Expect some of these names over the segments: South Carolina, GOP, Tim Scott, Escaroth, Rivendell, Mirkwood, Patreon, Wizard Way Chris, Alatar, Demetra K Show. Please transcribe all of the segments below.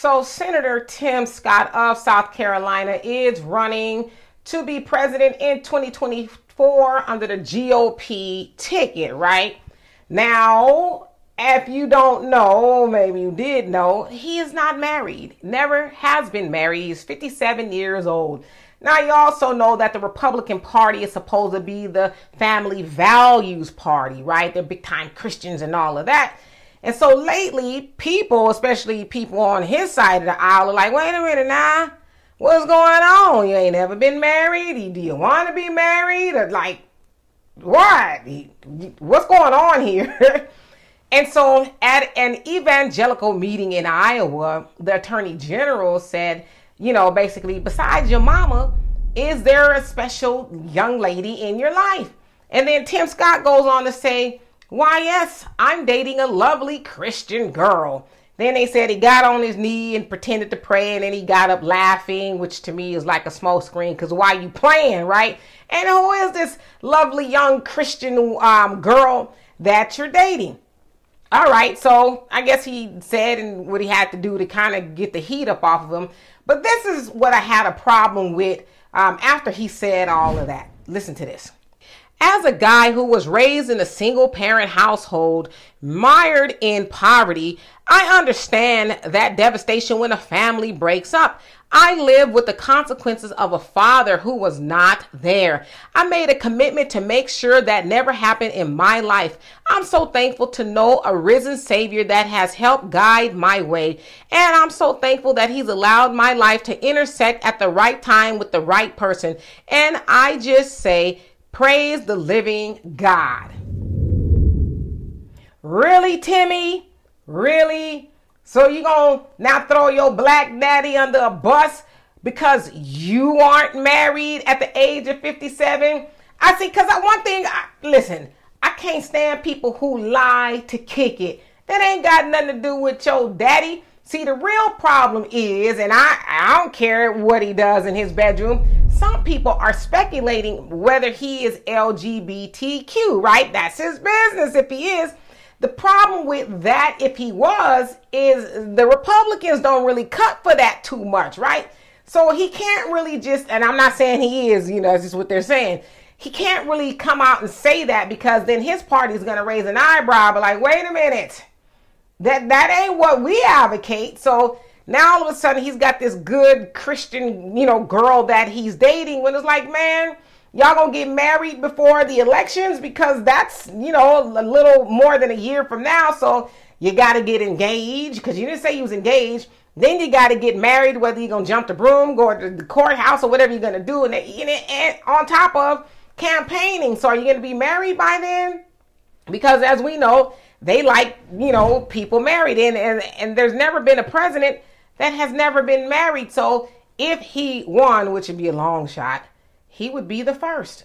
So Senator Tim Scott of South Carolina is running to be president in 2024 under the GOP ticket, right? Now, if you don't know, maybe you did know, he is not married, never has been married. He's 57 years old. Now, you also know that the Republican Party is supposed to be the family values party, right? They're big time Christians and all of that. And so lately, people, especially people on his side of the aisle, are like, wait a minute now, what's going on? You ain't never been married? Do you want to be married? Or like, what? What's going on here? And so at an evangelical meeting in Iowa, the attorney general said, you know, basically, besides your mama, is there a special young lady in your life? And then Tim Scott goes on to say, why, yes, I'm dating a lovely Christian girl. Then they said he got on his knee and pretended to pray, and then he got up laughing, which to me is like a smoke screen, because why you playing, right? And who is this lovely young Christian girl that you're dating? All right, so I guess he said and what he had to do to kind of get the heat up off of him. But this is what I had a problem with after he said all of that. Listen to this. As a guy who was raised in a single-parent household, mired in poverty, I understand that devastation when a family breaks up. I live with the consequences of a father who was not there. I made a commitment to make sure that never happened in my life. I'm so thankful to know a risen Savior that has helped guide my way. And I'm so thankful that he's allowed my life to intersect at the right time with the right person. And I just say, praise the living God. Really, Timmy? Really? So you gonna now throw your black daddy under a bus because you aren't married at the age of 57? I see, because one thing, I can't stand people who lie to kick it. That ain't got nothing to do with your daddy. See, the real problem is, and I don't care what he does in his bedroom, some people are speculating whether he is LGBTQ, right? That's his business if he is. The problem with that, if he was, is the Republicans don't really cut for that too much, right? So he can't really just, and I'm not saying he is, you know, it's just what they're saying. He can't really come out and say that because then his party is going to raise an eyebrow, but like, wait a minute, that ain't what we advocate. So now all of a sudden he's got this good Christian, you know, girl that he's dating when it's like, man, y'all gonna get married before the elections because that's, you know, a little more than a year from now. So you got to get engaged because you didn't say you was engaged. Then you got to get married, whether you're going to jump the broom, go to the courthouse or whatever you're going to do. And on top of campaigning. So are you going to be married by then? Because as we know, they like, you know, people married. And there's never been a president that has never been married. So if he won, which would be a long shot, he would be the first.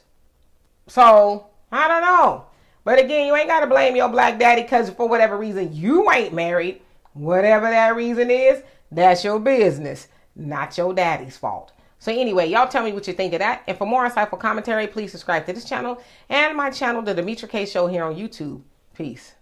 So, I don't know. But again, you ain't got to blame your black daddy because for whatever reason you ain't married. Whatever that reason is, that's your business. Not your daddy's fault. So anyway, y'all tell me what you think of that. And for more insightful commentary, please subscribe to this channel and my channel, The Demetra K Show here on YouTube. Peace.